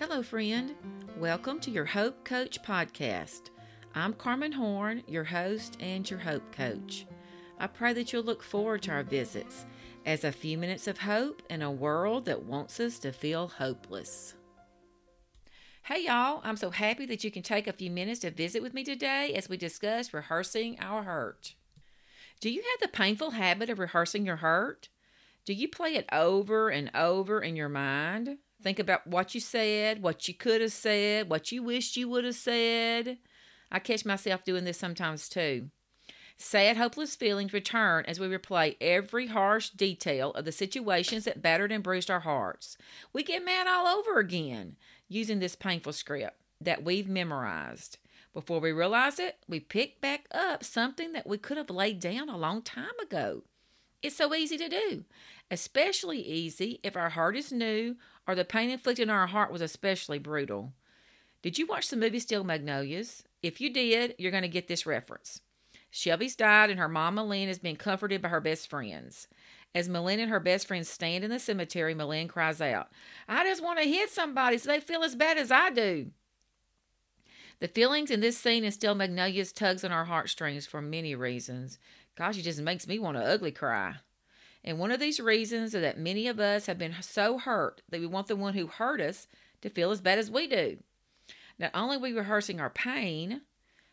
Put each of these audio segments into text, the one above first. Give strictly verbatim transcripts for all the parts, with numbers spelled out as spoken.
Hello, friend. Welcome to your Hope Coach Podcast. I'm Carmen Horn, your host and your Hope Coach. I pray that you'll look forward to our visits as a few minutes of hope in a world that wants us to feel hopeless. Hey, y'all. I'm so happy that you can take a few minutes to visit with me today as we discuss rehearsing our hurt. Do you have the painful habit of rehearsing your hurt? Do you play it over and over in your mind? Think about what you said, what you could have said, what you wished you would have said. I catch myself doing this sometimes too. Sad, hopeless feelings return as we replay every harsh detail of the situations that battered and bruised our hearts. We get mad all over again using this painful script that we've memorized. Before we realize it, we pick back up something that we could have laid down a long time ago. It's so easy to do, especially easy if our heart is new or the pain inflicted on our heart was especially brutal. Did you watch the movie Steel Magnolias? If you did, you're going to get this reference. Shelby's died and her mom, Malin, is being comforted by her best friends. As Malin and her best friends stand in the cemetery, Malin cries out, "I just want to hit somebody so they feel as bad as I do." The feelings in this scene in Steel Magnolias tugs on our heartstrings for many reasons. Gosh, it just makes me want to ugly cry. And one of these reasons is that many of us have been so hurt that we want the one who hurt us to feel as bad as we do. Not only are we rehearsing our pain,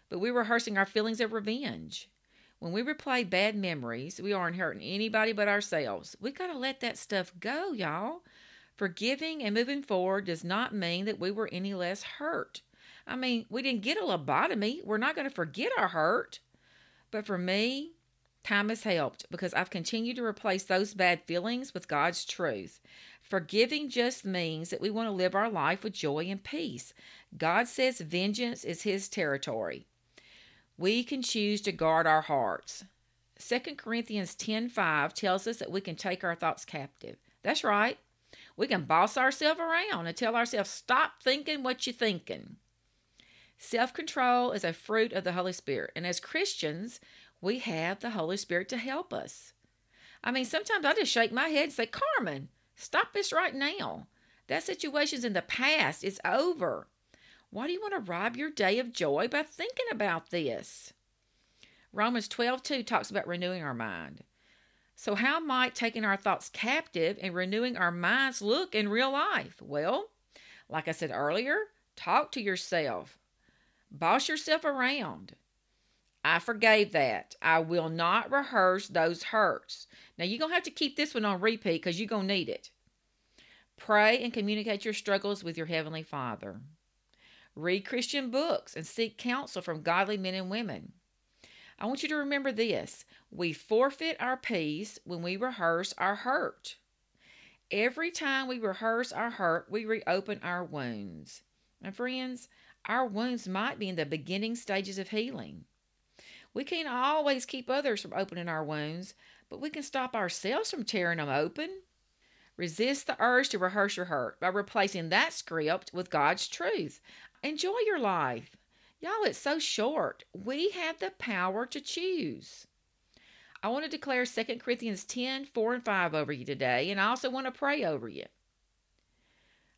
but we're rehearsing our feelings of revenge. When we replay bad memories, we aren't hurting anybody but ourselves. We got to let that stuff go, y'all. Forgiving and moving forward does not mean that we were any less hurt. I mean, we didn't get a lobotomy. We're not going to forget our hurt. But for me, time has helped because I've continued to replace those bad feelings with God's truth. Forgiving just means that we want to live our life with joy and peace. God says vengeance is His territory. We can choose to guard our hearts. Second Corinthians ten five tells us that we can take our thoughts captive. That's right. We can boss ourselves around and tell ourselves, "Stop thinking what you're thinking." Self-control is a fruit of the Holy Spirit, and as Christians, we have the Holy Spirit to help us. I mean, sometimes I just shake my head and say, "Carmen, stop this right now. That situation's in the past. It's over. Why do you want to rob your day of joy by thinking about this?" Romans twelve two talks about renewing our mind. So how might taking our thoughts captive and renewing our minds look in real life? Well, like I said earlier, talk to yourself. Boss yourself around. I forgave that. I will not rehearse those hurts. Now, you're going to have to keep this one on repeat because you're going to need it. Pray and communicate your struggles with your Heavenly Father. Read Christian books and seek counsel from godly men and women. I want you to remember this. We forfeit our peace when we rehearse our hurt. Every time we rehearse our hurt, we reopen our wounds. And friends, our wounds might be in the beginning stages of healing. We can't always keep others from opening our wounds, but we can stop ourselves from tearing them open. Resist the urge to rehearse your hurt by replacing that script with God's truth. Enjoy your life. Y'all, it's so short. We have the power to choose. I want to declare Second Corinthians ten four and five over you today, and I also want to pray over you.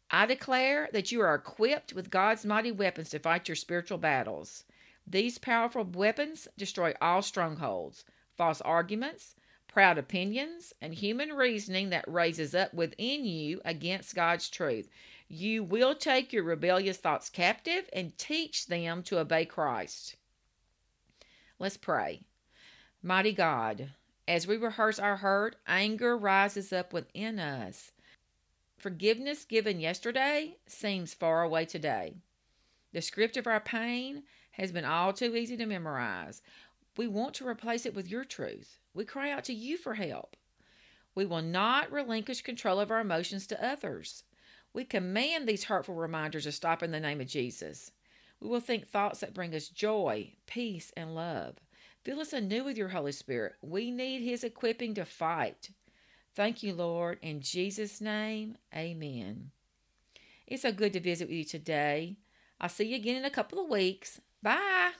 I declare that you are equipped with God's mighty weapons to fight your spiritual battles. These powerful weapons destroy all strongholds, false arguments, proud opinions, and human reasoning that raises up within you against God's truth. You will take your rebellious thoughts captive and teach them to obey Christ. Let's pray. Mighty God, as we rehearse our hurt, anger rises up within us. Forgiveness given yesterday seems far away today. The script of our pain has been all too easy to memorize. We want to replace it with your truth. We cry out to you for help. We will not relinquish control of our emotions to others. We command these hurtful reminders to stop in the name of Jesus. We will think thoughts that bring us joy, peace, and love. Fill us anew with your Holy Spirit. We need His equipping to fight. Thank you, Lord. In Jesus' name, amen. It's so good to visit with you today. I'll see you again in a couple of weeks. Bye.